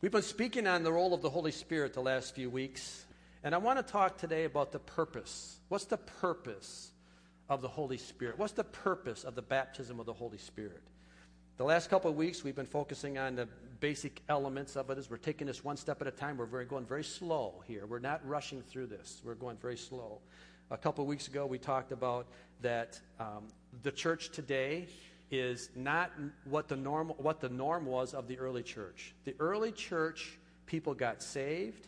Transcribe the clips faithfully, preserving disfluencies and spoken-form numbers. We've been speaking on the role of the Holy Spirit the last few weeks, and I want to talk today about the purpose. What's the purpose of the Holy Spirit? What's the purpose of the baptism of the Holy Spirit? The last couple of weeks, we've been focusing on the basic elements of it as we're taking this one step at a time. We're very, going very slow here. We're not rushing through this. We're going very slow. A couple of weeks ago, we talked about that um, the church today is not what the norm, what the norm was of the early church. The early church, people got saved,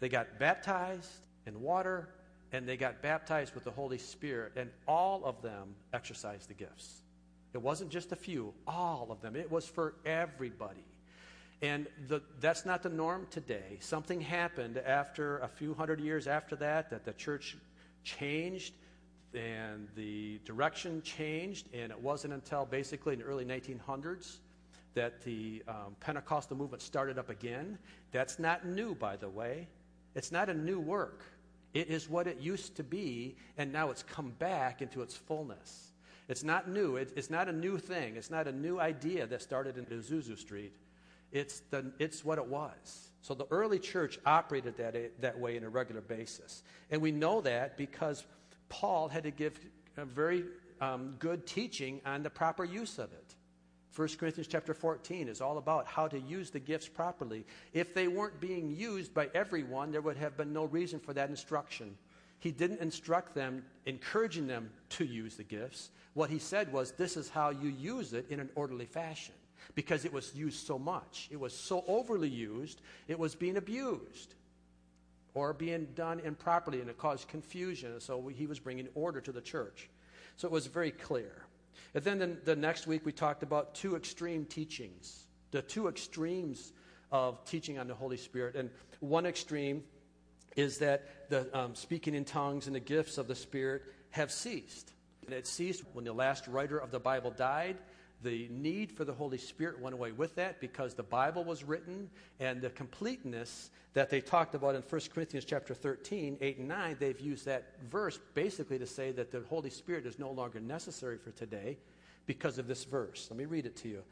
they got baptized in water, and they got baptized with the Holy Spirit, and all of them exercised the gifts. It wasn't just a few, all of them. It was for everybody. And the, that's not the norm today. Something happened after a few hundred years after that, that the church changed and the direction changed. And it wasn't until basically in the early nineteen hundreds that the um, Pentecostal movement started up again. That's not new, by the way. It's not a new work. It is what it used to be, and now it's come back into its fullness. It's not new. It, it's not a new thing. It's not a new idea that started in Azuzu Street. It's, the, it's what it was. So the early church operated that, that way on a regular basis. And we know that because Paul had to give a very um, good teaching on the proper use of it. First Corinthians chapter fourteen is all about how to use the gifts properly. If they weren't being used by everyone, there would have been no reason for that instruction. He didn't instruct them, encouraging them to use the gifts. What he said was, this is how you use it in an orderly fashion, because it was used so much. It was so overly used, it was being abused or being done improperly, and it caused confusion. So we, he was bringing order to the church. So it was very clear. And then the, the next week we talked about two extreme teachings, the two extremes of teaching on the Holy Spirit. And one extreme is that the um, speaking in tongues and the gifts of the Spirit have ceased. And it ceased when the last writer of the Bible died. The need for the Holy Spirit went away with that because the Bible was written, and the completeness that they talked about in First Corinthians chapter thirteen, eight and nine, they've used that verse basically to say that the Holy Spirit is no longer necessary for today because of this verse. Let me read it to you.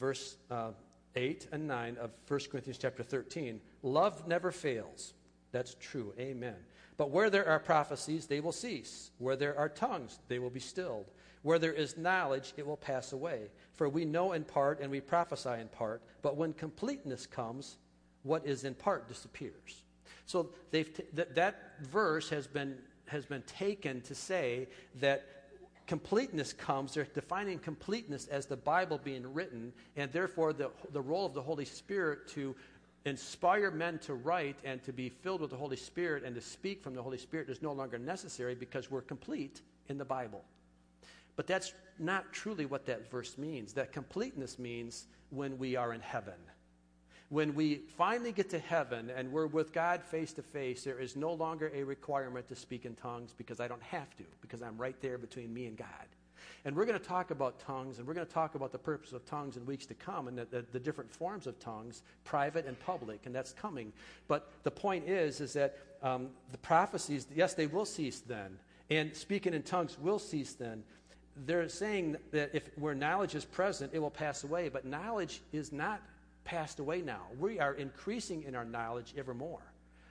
Verse uh, eight and nine of First Corinthians chapter thirteen. Love never fails. That's true. Amen. But where there are prophecies, they will cease. Where there are tongues, they will be stilled. Where there is knowledge, it will pass away. For we know in part, and we prophesy in part. But when completeness comes, what is in part disappears. So they've t- th- that verse has been has been taken to say that completeness comes. They're defining completeness as the Bible being written, and therefore the the role of the Holy Spirit to inspire men to write and to be filled with the Holy Spirit and to speak from the Holy Spirit is no longer necessary because we're complete in the Bible. But that's not truly what that verse means. That completeness means when we are in heaven. When we finally get to heaven and we're with God face to face, there is no longer a requirement to speak in tongues because I don't have to, because I'm right there between me and God. And we're going to talk about tongues, and we're going to talk about the purpose of tongues in weeks to come, and the, the, the different forms of tongues, private and public, and that's coming. But the point is, is that um, the prophecies, yes, they will cease then, and speaking in tongues will cease then. They're saying that if where knowledge is present, it will pass away, but knowledge is not passed away now. We are increasing in our knowledge evermore.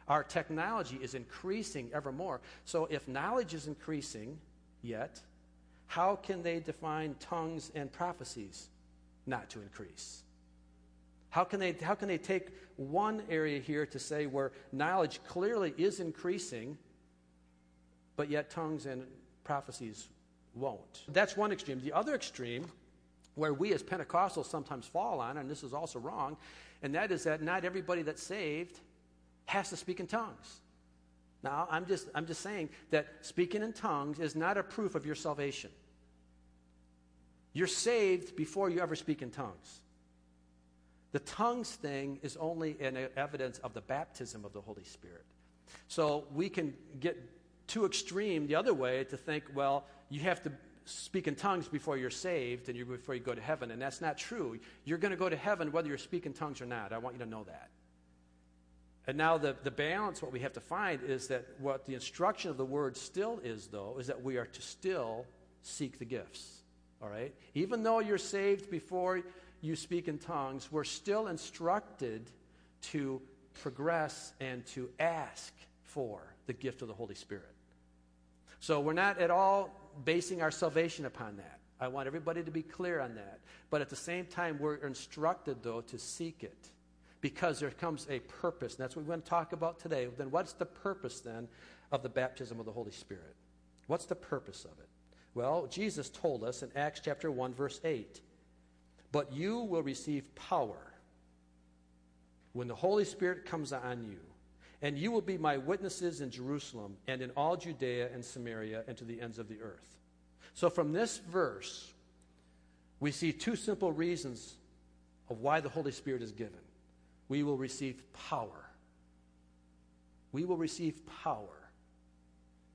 Our technology is increasing evermore. So if knowledge is increasing yet, how can they define tongues and prophecies not to increase? How can they, how can they take one area here to say where knowledge clearly is increasing, but yet tongues and prophecies won't? That's one extreme. The other extreme, where we as Pentecostals sometimes fall on, and this is also wrong, and that is that not everybody that's saved has to speak in tongues. Now, I'm just I'm just saying that speaking in tongues is not a proof of your salvation. You're saved before you ever speak in tongues. The tongues thing is only an evidence of the baptism of the Holy Spirit. So we can get too extreme the other way to think, well, you have to speak in tongues before you're saved and you, before you go to heaven, and that's not true. You're going to go to heaven whether you're speaking tongues or not. I want you to know that. And now the, the balance, what we have to find is that what the instruction of the word still is, though, is that we are to still seek the gifts, all right? Even though you're saved before you speak in tongues, we're still instructed to progress and to ask for the gift of the Holy Spirit. So we're not at all basing our salvation upon that. I want everybody to be clear on that. But at the same time, we're instructed, though, to seek it, because there comes a purpose. And that's what we're going to talk about today. Then what's the purpose, then, of the baptism of the Holy Spirit? What's the purpose of it? Well, Jesus told us in Acts chapter one, verse eight, "But you will receive power when the Holy Spirit comes on you, and you will be my witnesses in Jerusalem and in all Judea and Samaria and to the ends of the earth." So from this verse, we see two simple reasons of why the Holy Spirit is given. We will receive power. We will receive power.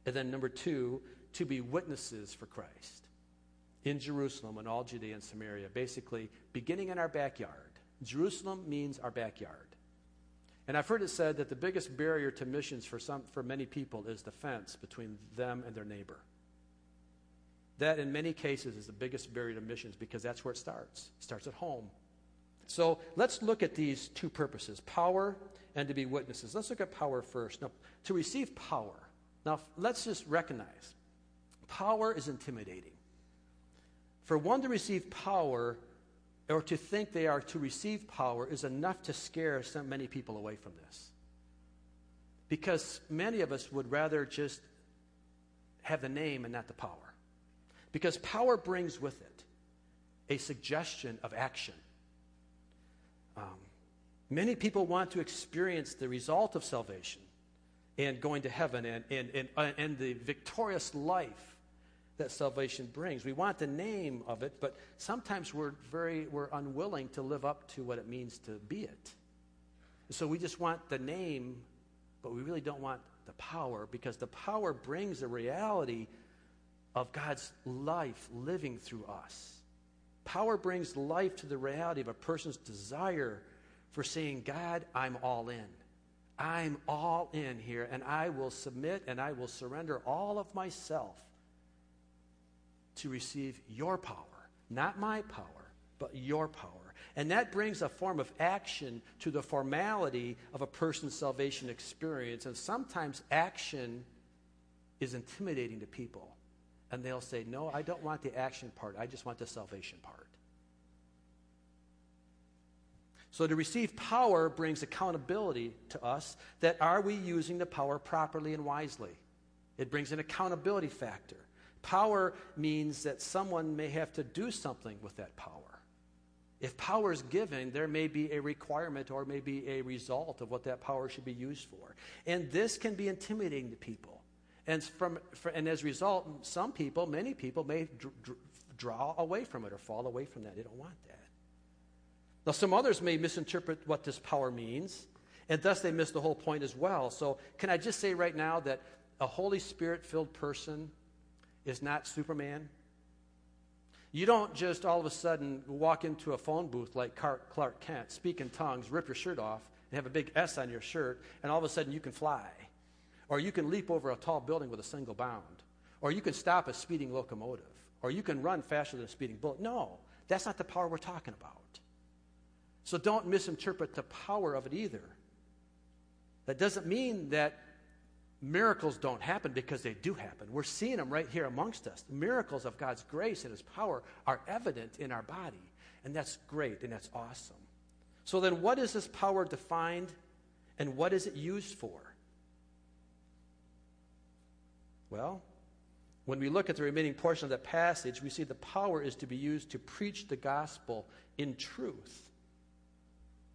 And then number two, to be witnesses for Christ in Jerusalem and all Judea and Samaria, basically beginning in our backyard. Jerusalem means our backyard. And I've heard it said that the biggest barrier to missions for some, for many people is the fence between them and their neighbor. That, in many cases, is the biggest barrier to missions, because that's where it starts. It starts at home. So let's look at these two purposes, power and to be witnesses. Let's look at power first. Now, to receive power. Now, let's just recognize, power is intimidating. For one to receive power, or to think they are to receive power, is enough to scare so many people away from this. Because many of us would rather just have the name and not the power. Because power brings with it a suggestion of action. Um, many people want to experience the result of salvation and going to heaven and, and, and, and the victorious life that salvation brings. We want the name of it, but sometimes we're very we're unwilling to live up to what it means to be it. So we just want the name, but we really don't want the power, because the power brings the reality of God's life living through us. Power brings life to the reality of a person's desire for saying, "God, I'm all in. I'm all in here, and I will submit and I will surrender all of myself to receive your power." Not my power, but your power. And that brings a form of action to the formality of a person's salvation experience. And sometimes action is intimidating to people. And they'll say, "No, I don't want the action part. I just want the salvation part." So to receive power brings accountability to us, that are we using the power properly and wisely? It brings an accountability factor. Power means that someone may have to do something with that power. If power is given, there may be a requirement or may be a result of what that power should be used for. And this can be intimidating to people. And, from, for, and as a result, some people, many people, may dr- dr- draw away from it or fall away from that. They don't want that. Now, some others may misinterpret what this power means, and thus they miss the whole point as well. So can I just say right now that a Holy Spirit-filled person is not Superman. You don't just all of a sudden walk into a phone booth like Clark Kent, speak in tongues, rip your shirt off, and have a big S on your shirt, and all of a sudden you can fly. Or you can leap over a tall building with a single bound. Or you can stop a speeding locomotive. Or you can run faster than a speeding bullet. No, that's not the power we're talking about. So don't misinterpret the power of it either. That doesn't mean that miracles don't happen, because they do happen. We're seeing them right here amongst us. The miracles of God's grace and His power are evident in our body. And that's great, and that's awesome. So then what is this power defined, and what is it used for? Well, when we look at the remaining portion of the passage, we see the power is to be used to preach the gospel in truth.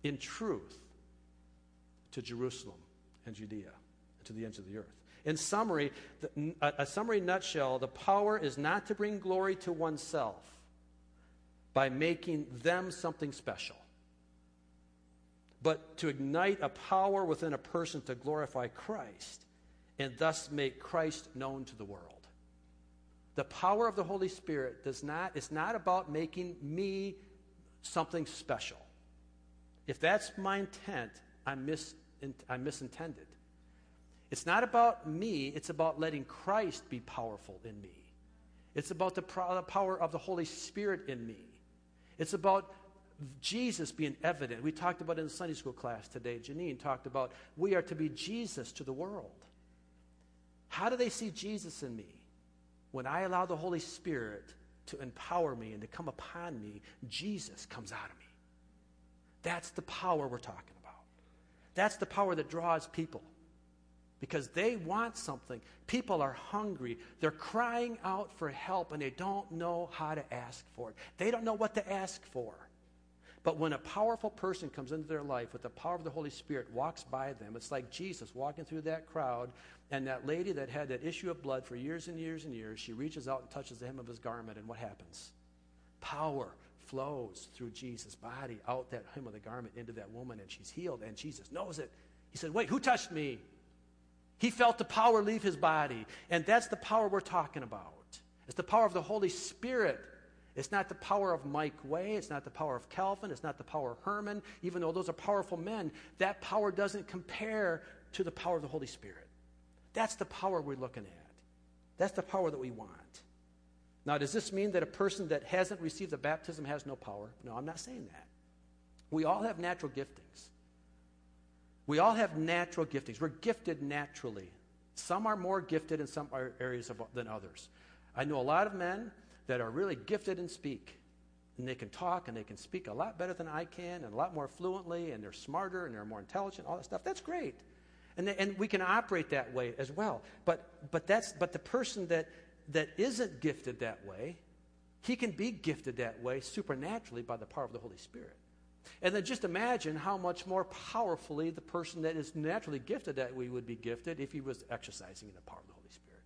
In truth to Jerusalem and Judea, to the ends of the earth. In summary, the, a, a summary nutshell, the power is not to bring glory to oneself by making them something special, but to ignite a power within a person to glorify Christ and thus make Christ known to the world. The power of the Holy Spirit does not, it's not about making me something special. If that's my intent, I'm, mis, I'm misintended. It's not about me. It's about letting Christ be powerful in me. It's about the power of the Holy Spirit in me. It's about Jesus being evident. We talked about it in Sunday school class today. Janine talked about we are to be Jesus to the world. How do they see Jesus in me? When I allow the Holy Spirit to empower me and to come upon me, Jesus comes out of me. That's the power we're talking about. That's the power that draws people, because they want something. People are hungry. They're crying out for help, and they don't know how to ask for it. They don't know what to ask for. But when a powerful person comes into their life with the power of the Holy Spirit, walks by them, it's like Jesus walking through that crowd, and that lady that had that issue of blood for years and years and years, she reaches out and touches the hem of his garment, and what happens? Power flows through Jesus' body, out that hem of the garment, into that woman, and she's healed, and Jesus knows it. He said, wait, who touched me? He felt the power leave his body, and that's the power we're talking about. It's the power of the Holy Spirit. It's not the power of Mike Way. It's not the power of Calvin. It's not the power of Herman. Even though those are powerful men, that power doesn't compare to the power of the Holy Spirit. That's the power we're looking at. That's the power that we want. Now, does this mean that a person that hasn't received the baptism has no power? No, I'm not saying that. We all have natural giftings. We all have natural giftings. We're gifted naturally. Some are more gifted in some areas of, than others. I know a lot of men that are really gifted in speak. And they can talk and they can speak a lot better than I can, and a lot more fluently, and they're smarter and they're more intelligent, all that stuff. That's great. And, they, and we can operate that way as well. But, but, that's, but the person that, that isn't gifted that way, he can be gifted that way supernaturally by the power of the Holy Spirit. And then just imagine how much more powerfully the person that is naturally gifted that we would be gifted if he was exercising in the power of the Holy Spirit.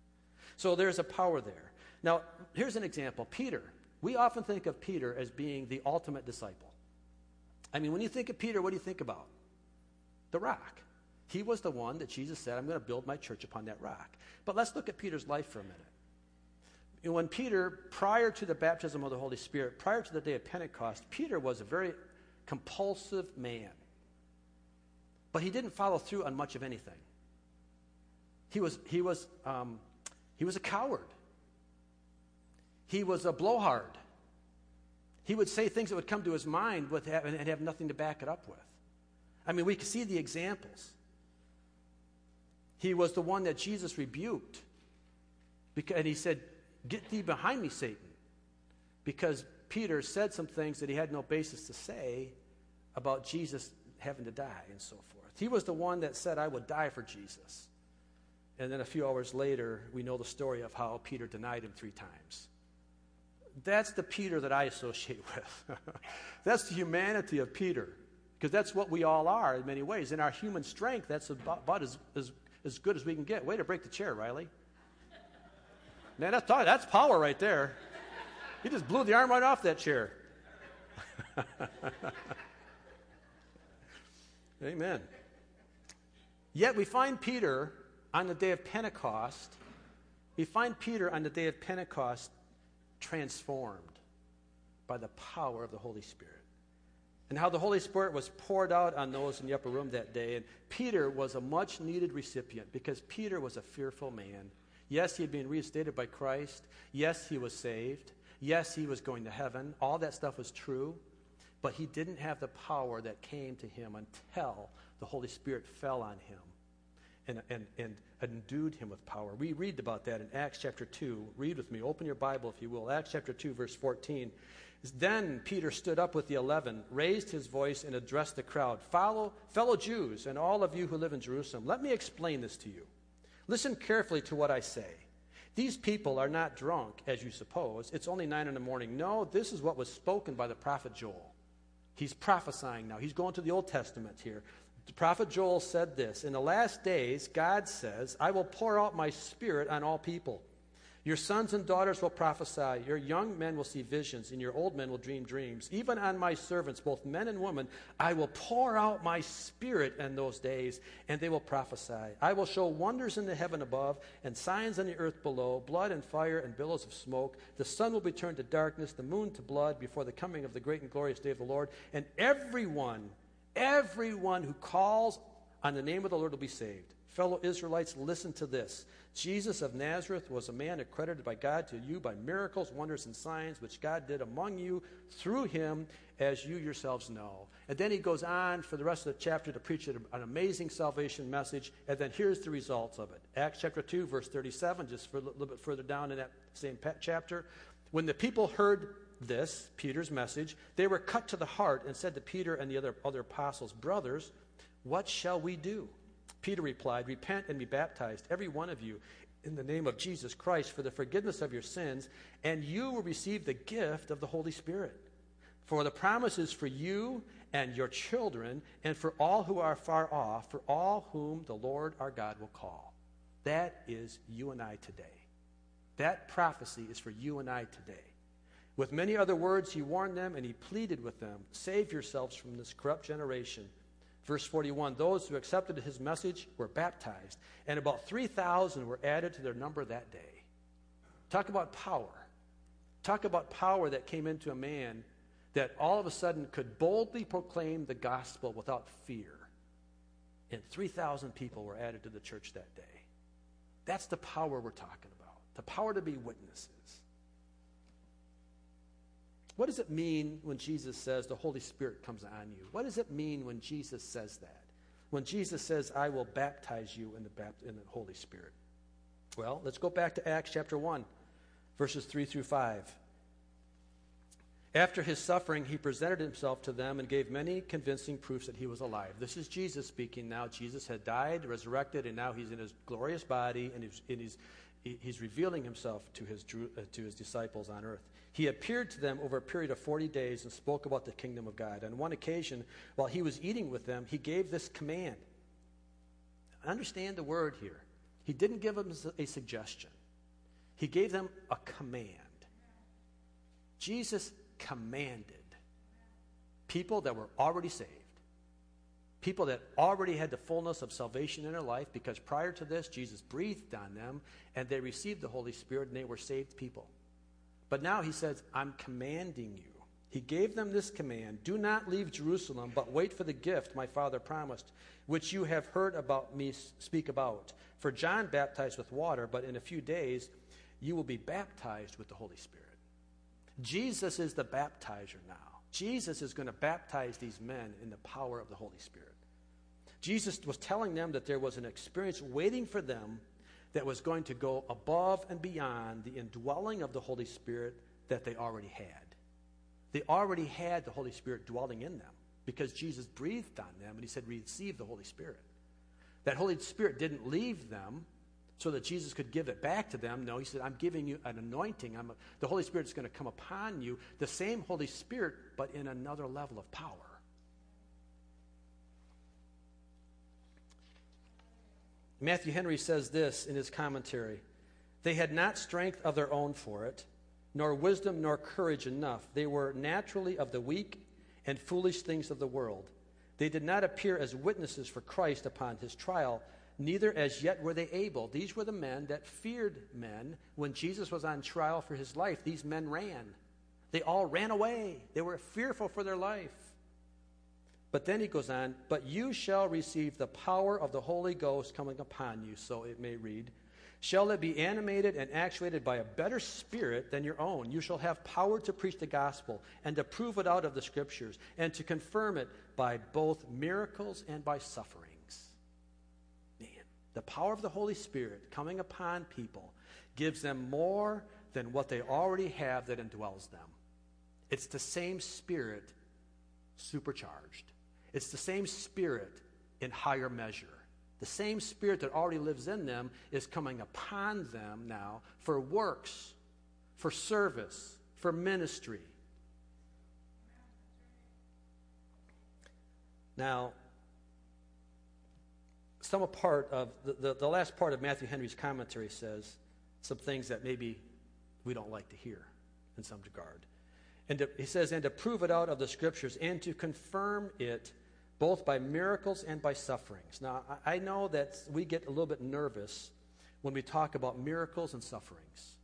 So there's a power there. Now, here's an example. Peter. We often think of Peter as being the ultimate disciple. I mean, when you think of Peter, what do you think about? The rock. He was the one that Jesus said, I'm going to build my church upon that rock. But let's look at Peter's life for a minute. When Peter, prior to the baptism of the Holy Spirit, prior to the day of Pentecost, Peter was a very compulsive man. But he didn't follow through on much of anything. He was, he was, um, he was a coward. He was a blowhard. He would say things that would come to his mind with, and have nothing to back it up with. I mean, we can see the examples. He was the one that Jesus rebuked. Because, and he said, get thee behind me, Satan. Because Peter said some things that he had no basis to say about Jesus having to die and so forth. He was the one that said, I would die for Jesus. And then a few hours later, we know the story of how Peter denied him three times. That's the Peter that I associate with. That's the humanity of Peter, because that's what we all are in many ways. In our human strength, that's about, about as, as, as good as we can get. Way to break the chair, Riley. Man, that's, that's power right there. He just blew the arm right off that chair. Amen. Yet we find Peter on the day of Pentecost, we find Peter on the day of Pentecost transformed by the power of the Holy Spirit. And how the Holy Spirit was poured out on those in the upper room that day. And Peter was a much-needed recipient, because Peter was a fearful man. Yes, he had been reinstated by Christ. Yes, he was saved. Yes, he was going to heaven. All that stuff was true. But he didn't have the power that came to him until the Holy Spirit fell on him and, and, and endued him with power. We read about that in Acts chapter two. Read with me. Open your Bible, if you will. Acts chapter two, verse fourteen. Then Peter stood up with the eleven, raised his voice, and addressed the crowd. Follow, fellow Jews, and all of you who live in Jerusalem, let me explain this to you. Listen carefully to what I say. These people are not drunk, as you suppose. It's only nine in the morning. No, this is what was spoken by the prophet Joel. He's prophesying now. He's going to the Old Testament here. The prophet Joel said this. In the last days, God says, I will pour out my spirit on all people. Your sons and daughters will prophesy. Your young men will see visions, and your old men will dream dreams. Even on my servants, both men and women, I will pour out my spirit in those days, and they will prophesy. I will show wonders in the heaven above and signs on the earth below, blood and fire and billows of smoke. The sun will be turned to darkness, the moon to blood, before the coming of the great and glorious day of the Lord. And everyone, everyone who calls on the name of the Lord will be saved. Fellow Israelites, listen to this. Jesus of Nazareth was a man accredited by God to you by miracles, wonders, and signs, which God did among you through him, as you yourselves know. And then he goes on for the rest of the chapter to preach an amazing salvation message, and then here's the results of it. Acts chapter two, verse thirty-seven, just for a little bit further down in that same chapter. When the people heard this, Peter's message, they were cut to the heart and said to Peter and the other, other apostles, brothers, what shall we do? Peter replied, repent and be baptized, every one of you, in the name of Jesus Christ for the forgiveness of your sins, and you will receive the gift of the Holy Spirit. For the promise is for you and your children and for all who are far off, for all whom the Lord our God will call. That is you and I today. That prophecy is for you and I today. With many other words, he warned them and he pleaded with them, save yourselves from this corrupt generation. Verse forty-one, those who accepted his message were baptized, and about three thousand were added to their number that day. Talk about power. Talk about power that came into a man that all of a sudden could boldly proclaim the gospel without fear. And three thousand people were added to the church that day. That's the power we're talking about, the power to be witnesses. What does it mean when Jesus says the Holy Spirit comes on you? What does it mean when Jesus says that? When Jesus says, I will baptize you in the, bapt- in the Holy Spirit. Well, let's go back to Acts chapter one, verses three through five. After his suffering, he presented himself to them and gave many convincing proofs that he was alive. This is Jesus speaking now. Jesus had died, resurrected, and now he's in his glorious body, and he's, and he's, he's revealing himself to his, to his disciples on earth. He appeared to them over a period of forty days and spoke about the kingdom of God. On one occasion, while he was eating with them, he gave this command. Understand the word here. He didn't give them a suggestion. He gave them a command. Jesus commanded people that were already saved, people that already had the fullness of salvation in their life, because prior to this, Jesus breathed on them, and they received the Holy Spirit, and they were saved people. But now he says, I'm commanding you. He gave them this command, do not leave Jerusalem, but wait for the gift my Father promised, which you have heard about me speak about. For John baptized with water, but in a few days you will be baptized with the Holy Spirit. Jesus is the baptizer now. Jesus is going to baptize these men in the power of the Holy Spirit. Jesus was telling them that there was an experience waiting for them that was going to go above and beyond the indwelling of the Holy Spirit that they already had. They already had the Holy Spirit dwelling in them because Jesus breathed on them and he said, receive the Holy Spirit. That Holy Spirit didn't leave them so that Jesus could give it back to them. No, he said, I'm giving you an anointing. I'm a, the Holy Spirit is going to come upon you, the same Holy Spirit, but in another level of power. Matthew Henry says this in his commentary. They had not strength of their own for it, nor wisdom nor courage enough. They were naturally of the weak and foolish things of the world. They did not appear as witnesses for Christ upon his trial, neither as yet were they able. These were the men that feared men. When Jesus was on trial for his life, these men ran. They all ran away. They were fearful for their life. But then he goes on, but you shall receive the power of the Holy Ghost coming upon you, so it may read, shall it be animated and actuated by a better spirit than your own. You shall have power to preach the gospel and to prove it out of the scriptures and to confirm it by both miracles and by sufferings. Man, the power of the Holy Spirit coming upon people gives them more than what they already have that indwells them. It's the same Spirit supercharged. It's the same Spirit in higher measure. The same Spirit that already lives in them is coming upon them now for works, for service, for ministry. Now, some part of the, the, the last part of Matthew Henry's commentary says some things that maybe we don't like to hear in some regard. And to, he says, and to prove it out of the scriptures and to confirm it both by miracles and by sufferings. Now, I, I know that we get a little bit nervous when we talk about miracles and sufferings.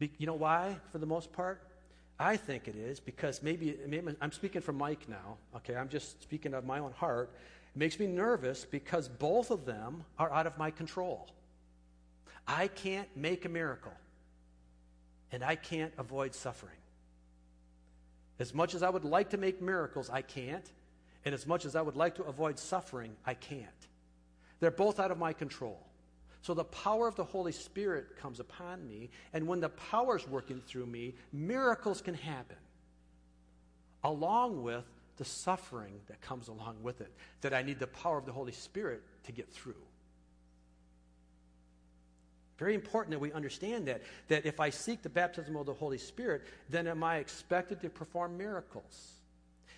Be, you know why, for the most part? I think it is because maybe, maybe I'm speaking for Mike now. Okay, I'm just speaking of my own heart. It makes me nervous because both of them are out of my control. I can't make a miracle, and I can't avoid suffering. As much as I would like to make miracles, I can't. And as much as I would like to avoid suffering, I can't. They're both out of my control. So the power of the Holy Spirit comes upon me, and when the power's working through me, miracles can happen, along with the suffering that comes along with it, that I need the power of the Holy Spirit to get through. Very important that we understand that, that if I seek the baptism of the Holy Spirit, then am I expected to perform miracles?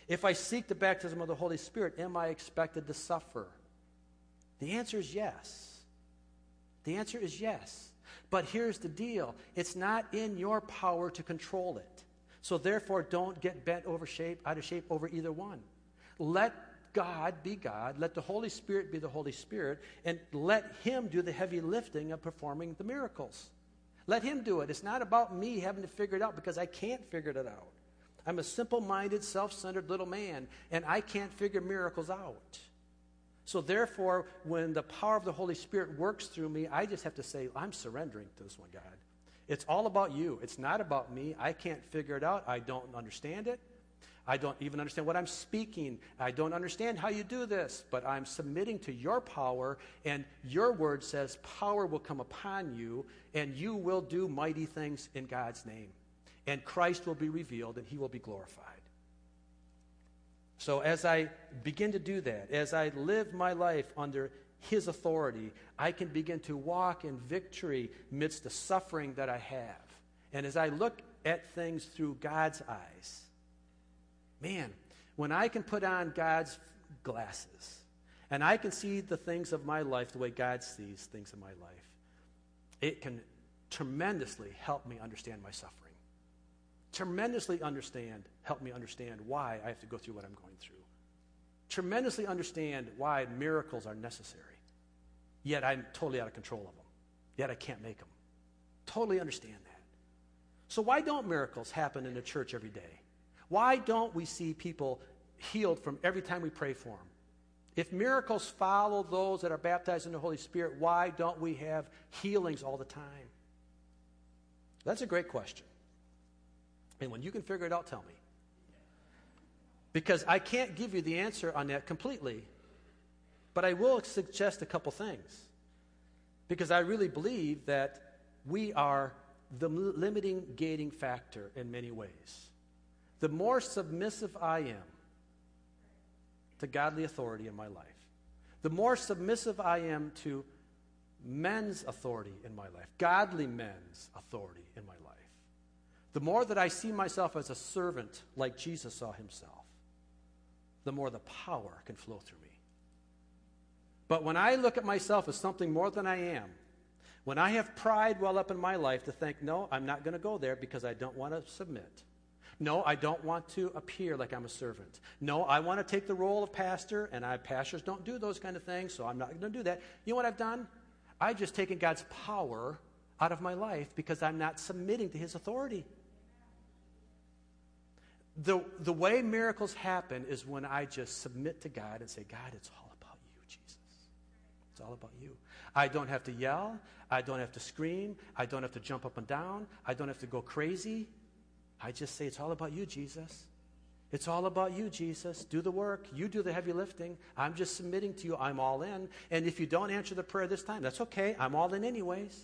If I seek the baptism of the Holy Spirit, am I expected to suffer? The answer is yes. The answer is yes. But here's the deal. It's not in your power to control it. So therefore, don't get bent over shape, out of shape over either one. Let God be God. Let the Holy Spirit be the Holy Spirit. And let Him do the heavy lifting of performing the miracles. Let Him do it. It's not about me having to figure it out because I can't figure it out. I'm a simple-minded, self-centered little man, and I can't figure miracles out. So therefore, when the power of the Holy Spirit works through me, I just have to say, I'm surrendering to this one, God. It's all about you. It's not about me. I can't figure it out. I don't understand it. I don't even understand what I'm speaking. I don't understand how you do this, but I'm submitting to your power, and your word says power will come upon you, and you will do mighty things in God's name. And Christ will be revealed, and He will be glorified. So as I begin to do that, as I live my life under His authority, I can begin to walk in victory amidst the suffering that I have. And as I look at things through God's eyes, man, when I can put on God's glasses, and I can see the things of my life the way God sees things in my life, it can tremendously help me understand my suffering. Tremendously understand, help me understand why I have to go through what I'm going through. Tremendously understand why miracles are necessary. Yet I'm totally out of control of them. Yet I can't make them. Totally understand that. So why don't miracles happen in the church every day? Why don't we see people healed from every time we pray for them? If miracles follow those that are baptized in the Holy Spirit, why don't we have healings all the time? That's a great question. And when you can figure it out, tell me. Because I can't give you the answer on that completely, but I will suggest a couple things. Because I really believe that we are the limiting, gating factor in many ways. The more submissive I am to godly authority in my life, the more submissive I am to men's authority in my life, godly men's authority in my life, the more that I see myself as a servant like Jesus saw Himself, the more the power can flow through me. But when I look at myself as something more than I am, when I have pride well up in my life to think, no, I'm not going to go there because I don't want to submit. No, I don't want to appear like I'm a servant. No, I want to take the role of pastor, and I pastors don't do those kind of things, so I'm not going to do that. You know what I've done? I've just taken God's power out of my life because I'm not submitting to His authority. The, the way miracles happen is when I just submit to God and say, God, it's all about you, Jesus. It's all about you. I don't have to yell. I don't have to scream. I don't have to jump up and down. I don't have to go crazy. I just say, it's all about you, Jesus. It's all about you, Jesus. Do the work. You do the heavy lifting. I'm just submitting to you. I'm all in. And if you don't answer the prayer this time, that's okay. I'm all in anyways.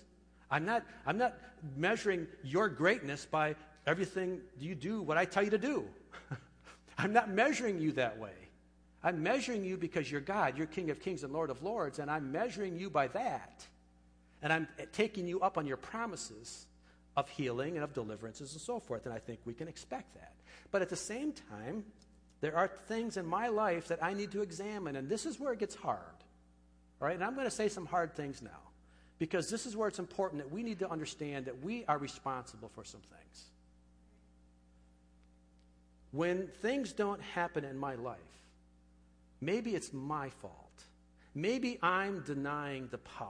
I'm not, I'm not measuring your greatness by everything you do, what I tell you to do. I'm not measuring you that way. I'm measuring you because you're God, you're King of Kings and Lord of Lords, and I'm measuring you by that. And I'm taking you up on your promises of healing and of deliverances and so forth, and I think we can expect that. But at the same time, there are things in my life that I need to examine, and this is where it gets hard. All right, and I'm going to say some hard things now, because this is where it's important that we need to understand that we are responsible for some things. When things don't happen in my life, maybe it's my fault. Maybe I'm denying the power.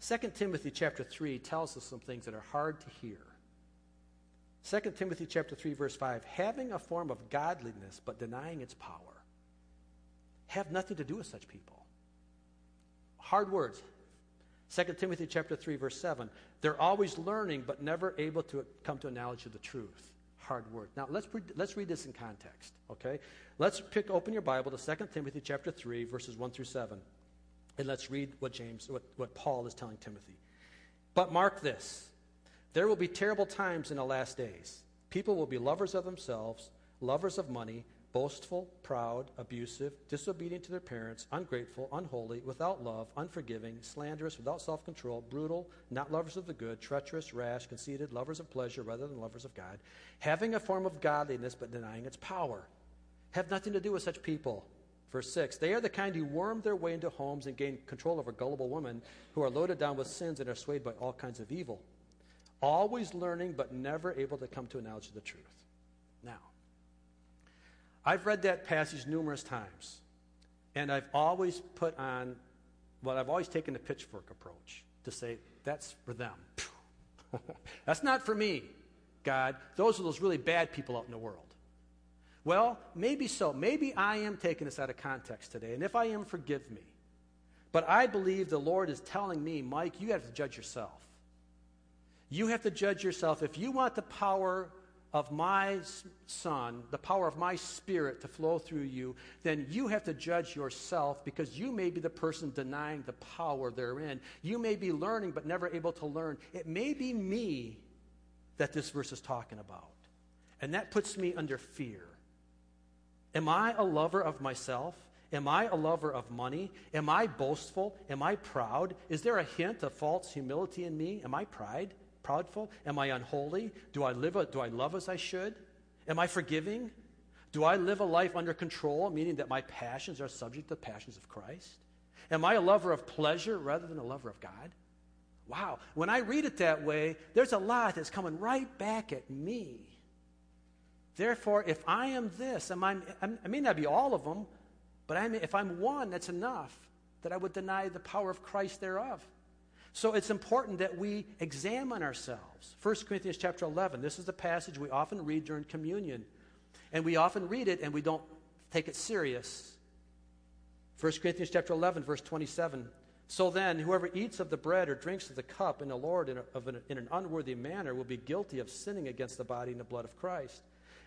Second Timothy chapter three tells us some things that are hard to hear. Second Timothy chapter three, verse five, having a form of godliness but denying its power. have nothing to do with such people. Hard words. Second Timothy chapter three, verse seven. They're always learning, but never able to come to a knowledge of the truth. Hard words. Now, let's, pre- let's read this in context, okay? Let's pick open your Bible to Second Timothy chapter three, verses one through seven. And let's read what James, what, what Paul is telling Timothy. But mark this. There will be terrible times in the last days. People will be lovers of themselves, lovers of money, boastful, proud, abusive, disobedient to their parents, ungrateful, unholy, without love, unforgiving, slanderous, without self-control, brutal, not lovers of the good, treacherous, rash, conceited, lovers of pleasure rather than lovers of God, having a form of godliness but denying its power. Have nothing to do with such people. Verse six, they are the kind who worm their way into homes and gain control over gullible women who are loaded down with sins and are swayed by all kinds of evil. Always learning but never able to come to a knowledge of the truth. Now, I've read that passage numerous times, and I've always put on, well, I've always taken the pitchfork approach to say, that's for them. That's not for me, God. Those are those really bad people out in the world. Well, maybe so. Maybe I am taking this out of context today, and if I am, forgive me. But I believe the Lord is telling me, Mike, you have to judge yourself. You have to judge yourself. If you want the power of my son, the power of my spirit to flow through you, then you have to judge yourself, because you may be the person denying the power therein. You may be learning but never able to learn. It may be me that this verse is talking about, and that puts me under fear. Am I a lover of myself? Am I a lover of money? Am I boastful? Am I proud? Is there a hint of false humility in me? Am I pride? Proudful? Am I unholy? Do I live? A, do I love as I should? Am I forgiving? Do I live a life under control, meaning that my passions are subject to the passions of Christ? Am I a lover of pleasure rather than a lover of God? Wow. When I read it that way, there's a lot that's coming right back at me. Therefore, if I am this, am I, I may not be all of them, but I may, if I'm one, that's enough that I would deny the power of Christ thereof. So it's important that we examine ourselves. First Corinthians chapter eleven, this is the passage we often read during communion. And we often read it and we don't take it serious. First Corinthians chapter eleven, verse twenty-seven. So then, whoever eats of the bread or drinks of the cup in the Lord in, a, of an, in an unworthy manner will be guilty of sinning against the body and the blood of Christ.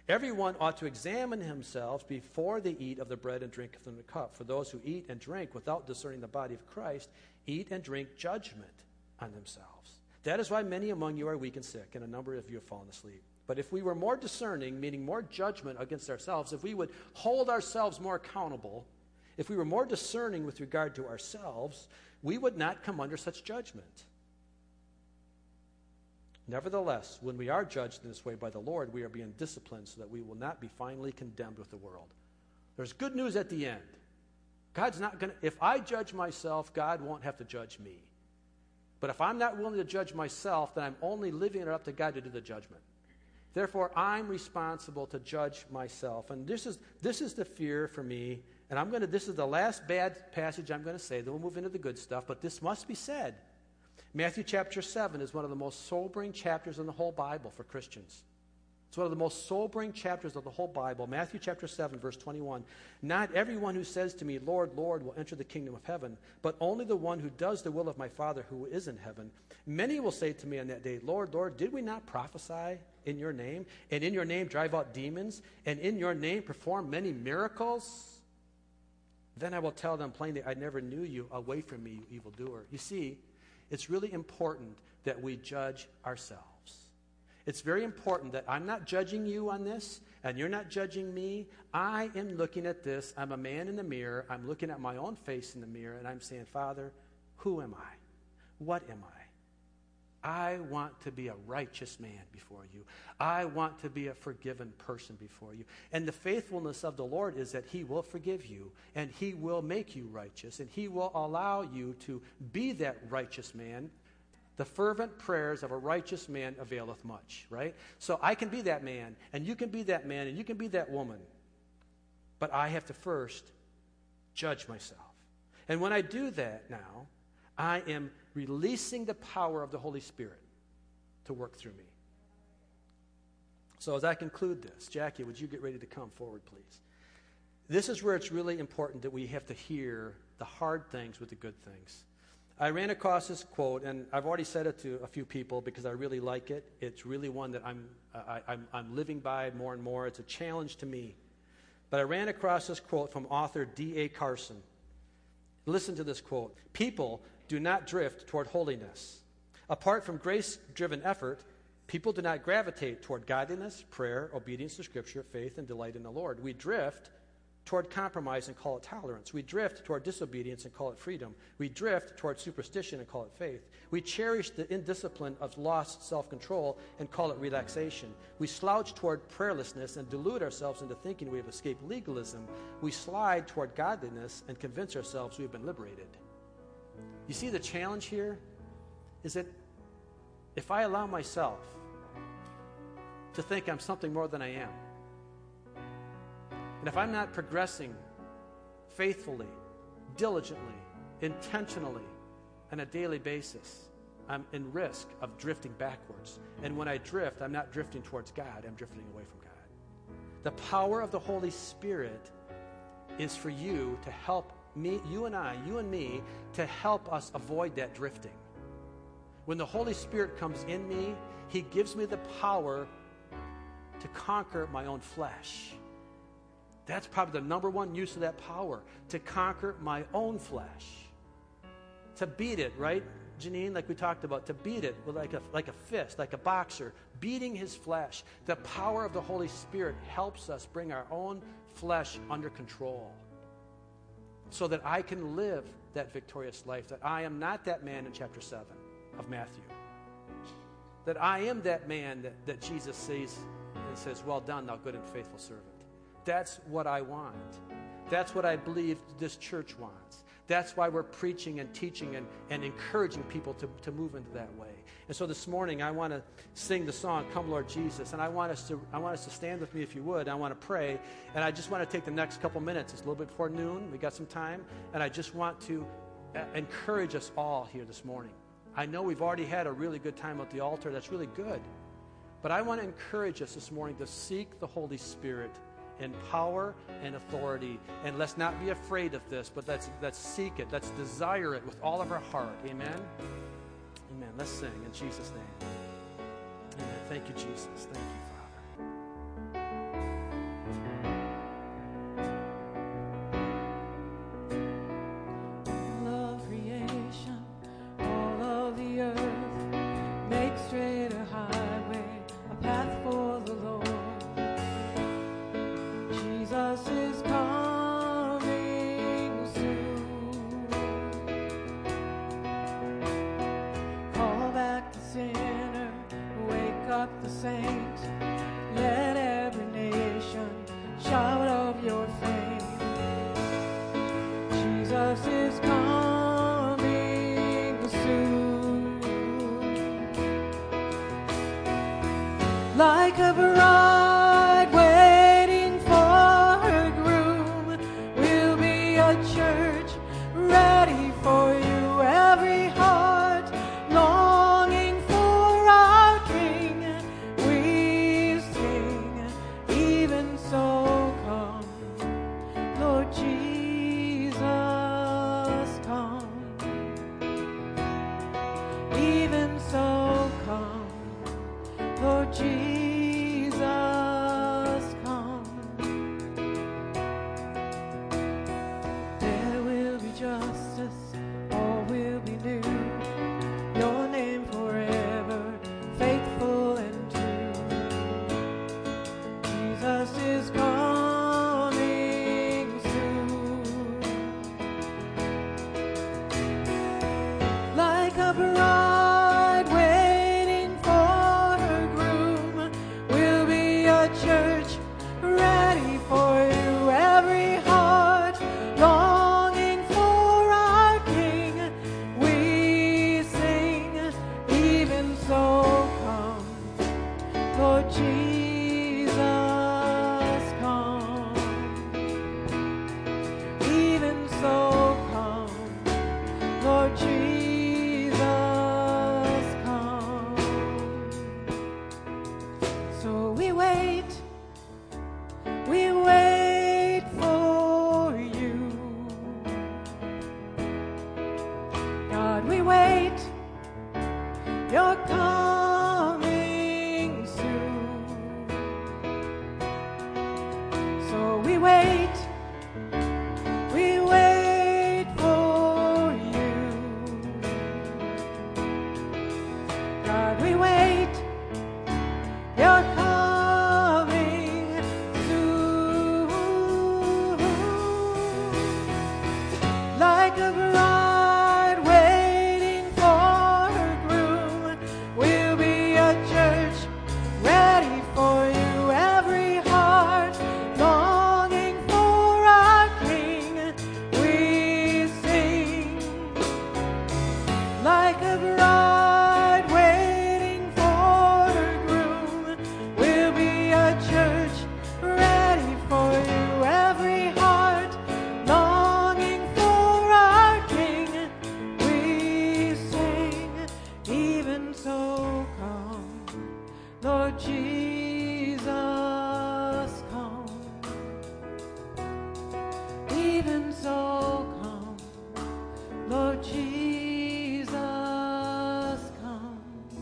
Everyone ought to examine himself before they eat of the bread and drink from the cup. For those who eat and drink without discerning the body of Christ eat and drink judgment on themselves. That is why many among you are weak and sick, and a number of you have fallen asleep. But if we were more discerning, meaning more judgment against ourselves, if we would hold ourselves more accountable, if we were more discerning with regard to ourselves, we would not come under such judgment. Nevertheless, when we are judged in this way by the Lord, we are being disciplined so that we will not be finally condemned with the world. There's good news at the end. God's not going to, if I judge myself, God won't have to judge me. But if I'm not willing to judge myself, then I'm only leaving it up to God to do the judgment. Therefore, I'm responsible to judge myself. And this is this is the fear for me. And I'm going to, this is the last bad passage I'm going to say. Then we'll move into the good stuff. But this must be said. Matthew chapter seven is one of the most sobering chapters in the whole Bible for Christians. It's one of the most sobering chapters of the whole Bible. Matthew chapter seven, verse twenty-one. Not everyone who says to me, Lord, Lord, will enter the kingdom of heaven, but only the one who does the will of my Father who is in heaven. Many will say to me on that day, Lord, Lord, did we not prophesy in your name, and in your name drive out demons, and in your name perform many miracles? Then I will tell them plainly, I never knew you. Away from me, you evildoer. You see, it's really important that we judge ourselves. It's very important that I'm not judging you on this, and you're not judging me. I am looking at this. I'm a man in the mirror. I'm looking at my own face in the mirror, and I'm saying, Father, who am I? What am I? I want to be a righteous man before you. I want to be a forgiven person before you. And the faithfulness of the Lord is that he will forgive you, and he will make you righteous, and he will allow you to be that righteous man. The fervent prayers of a righteous man availeth much, right? So I can be that man, and you can be that man, and you can be that woman. But I have to first judge myself. And when I do that now, I am releasing the power of the Holy Spirit to work through me. So as I conclude this, Jackie, would you get ready to come forward, please? This is where it's really important that we have to hear the hard things with the good things. I ran across this quote, and I've already said it to a few people because I really like it. It's really one that I'm I, I'm, I'm living by more and more. It's a challenge to me. But I ran across this quote from author D A Carson. Listen to this quote. People do not drift toward holiness. Apart from grace-driven effort, people do not gravitate toward godliness, prayer, obedience to Scripture, faith, and delight in the Lord. We drift toward compromise and call it tolerance. We drift toward disobedience and call it freedom. We drift toward superstition and call it faith. We cherish the indiscipline of lost self-control and call it relaxation. We slouch toward prayerlessness and delude ourselves into thinking we have escaped legalism. We slide toward godliness and convince ourselves we have been liberated. You see, the challenge here is that if I allow myself to think I'm something more than I am, and if I'm not progressing faithfully, diligently, intentionally, on a daily basis, I'm in risk of drifting backwards. And when I drift, I'm not drifting towards God. I'm drifting away from God. The power of the Holy Spirit is for you to help me, you and I, you and me, to help us avoid that drifting. When the Holy Spirit comes in me, He gives me the power to conquer my own flesh. That's probably the number one use of that power, to conquer my own flesh. To beat it, right, Janine, like we talked about, to beat it with like a, like a fist, like a boxer, beating his flesh. The power of the Holy Spirit helps us bring our own flesh under control so that I can live that victorious life, that I am not that man in chapter seven of Matthew, that I am that man that, that Jesus sees and says, "Well done, thou good and faithful servant." That's what I want. That's what I believe this church wants. That's why we're preaching and teaching and, and encouraging people to, to move into that way. And so this morning I want to sing the song, "Come Lord Jesus," and I want us to I want us to stand with me if you would. I want to pray, and I just want to take the next couple minutes. It's a little bit before noon. We got some time, and I just want to encourage us all here this morning. I know we've already had a really good time at the altar. That's really good. But I want to encourage us this morning to seek the Holy Spirit and power and authority, and let's not be afraid of this, but let's let's seek it, let's desire it with all of our heart. Amen amen Let's sing in Jesus' name. Amen. Thank you, Jesus. Thank you, Father. Like a bride waiting for her groom, we'll be a church ready for you. Every heart longing for our King, we sing, "Even so come, Lord Jesus, come, even so come, Lord Jesus."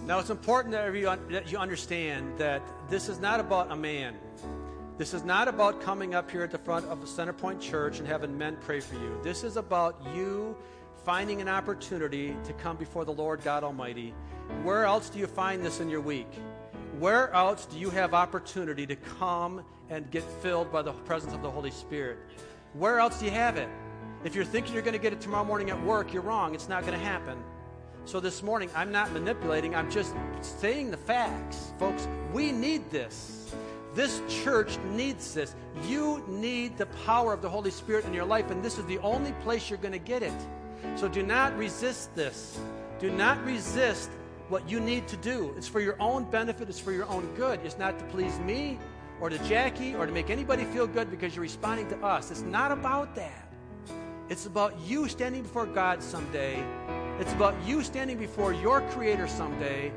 Now, it's important that you, that you understand that this is not about a man. This is not about coming up here at the front of the Centerpoint Church and having men pray for you. This is about you finding an opportunity to come before the Lord God Almighty. Where else do you find this in your week? Where else do you have opportunity to come and get filled by the presence of the Holy Spirit? Where else do you have it? If you're thinking you're going to get it tomorrow morning at work, you're wrong. It's not going to happen. So this morning, I'm not manipulating. I'm just stating the facts. Folks, we need this. This church needs this. You need the power of the Holy Spirit in your life, and this is the only place you're going to get it. So do not resist this. Do not resist what you need to do. It's for your own benefit. It's for your own good. It's not to please me or to Jackie or to make anybody feel good because you're responding to us. It's not about that. It's about you standing before God someday. It's about you standing before your Creator someday.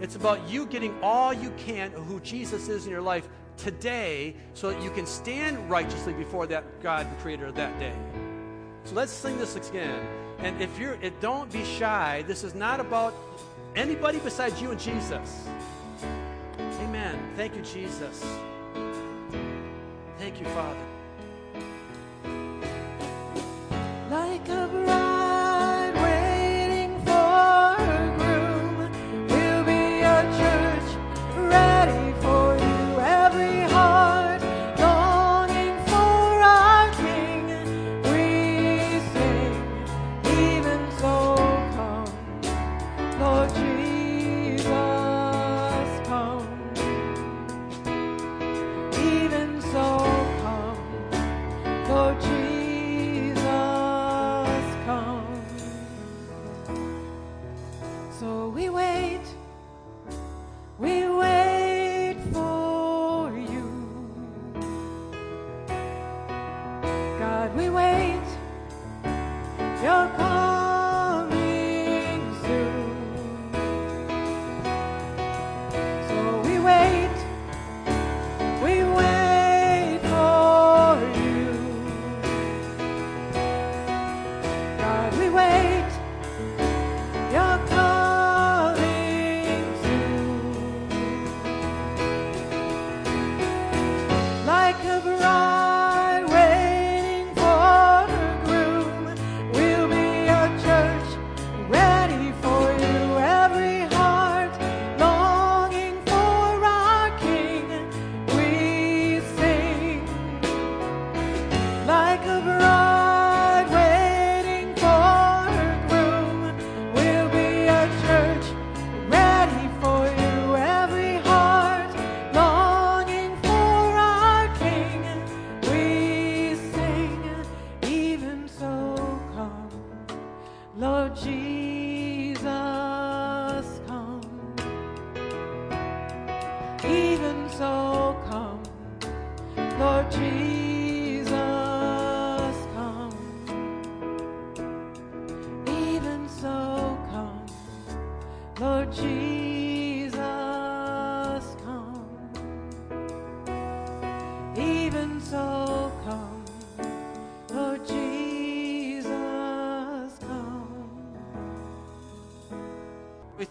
It's about you getting all you can of who Jesus is in your life today so that you can stand righteously before that God and Creator that day. So let's sing this again. And if you're, it, don't be shy. This is not about anybody besides you and Jesus. Amen. Thank you, Jesus. Thank you, Father. Like a bride.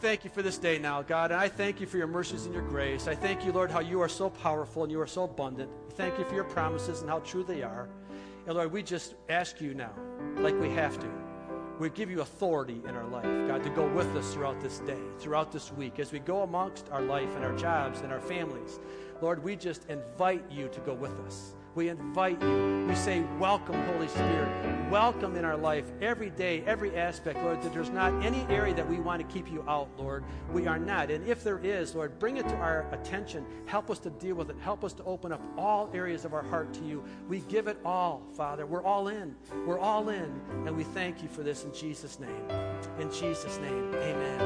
Thank you for this day now, God, and I thank you for your mercies and your grace. I thank you, Lord, how you are so powerful and you are so abundant. Thank you for your promises and how true they are. And Lord, we just ask you now, like we have to, we give you authority in our life, God, to go with us throughout this day, throughout this week, as we go amongst our life and our jobs and our families. Lord, we just invite you to go with us. We invite you. We say, welcome, Holy Spirit. Welcome in our life every day, every aspect, Lord, that there's not any area that we want to keep you out, Lord. We are not. And if there is, Lord, bring it to our attention. Help us to deal with it. Help us to open up all areas of our heart to you. We give it all, Father. We're all in. We're all in. And we thank you for this in Jesus' name. In Jesus' name, amen.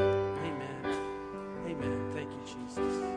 Amen. Amen. Thank you, Jesus.